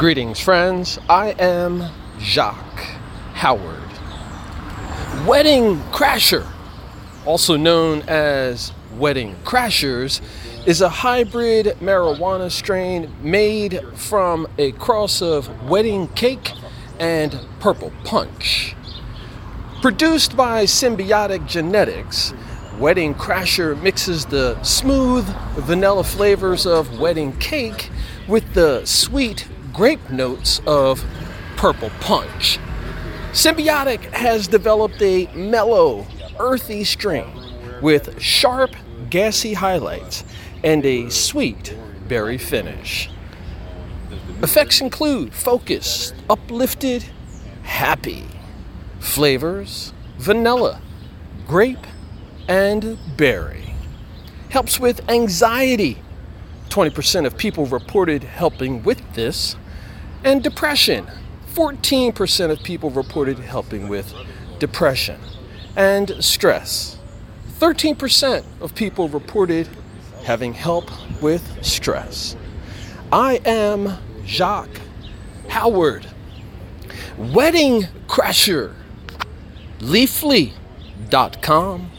Greetings, friends. I am Jacques Howard. Wedding Crasher, also known as Wedding Crashers, is a hybrid marijuana strain made from a cross of Wedding Cake and Purple Punch. Produced by Symbiotic Genetics, Wedding Crasher mixes the smooth vanilla flavors of Wedding Cake with the sweet grape notes of Purple Punch. Symbiotic has developed a mellow, earthy strain with sharp, gassy highlights and a sweet berry finish. Effects include focused, uplifted, happy. Flavors: vanilla, grape, and berry. Helps with anxiety. 20% of people reported helping with this. And depression. 14% of people reported helping with depression. And stress. 13% of people reported having help with stress. I am Jacques Howard. Wedding Crasher. Leafly.com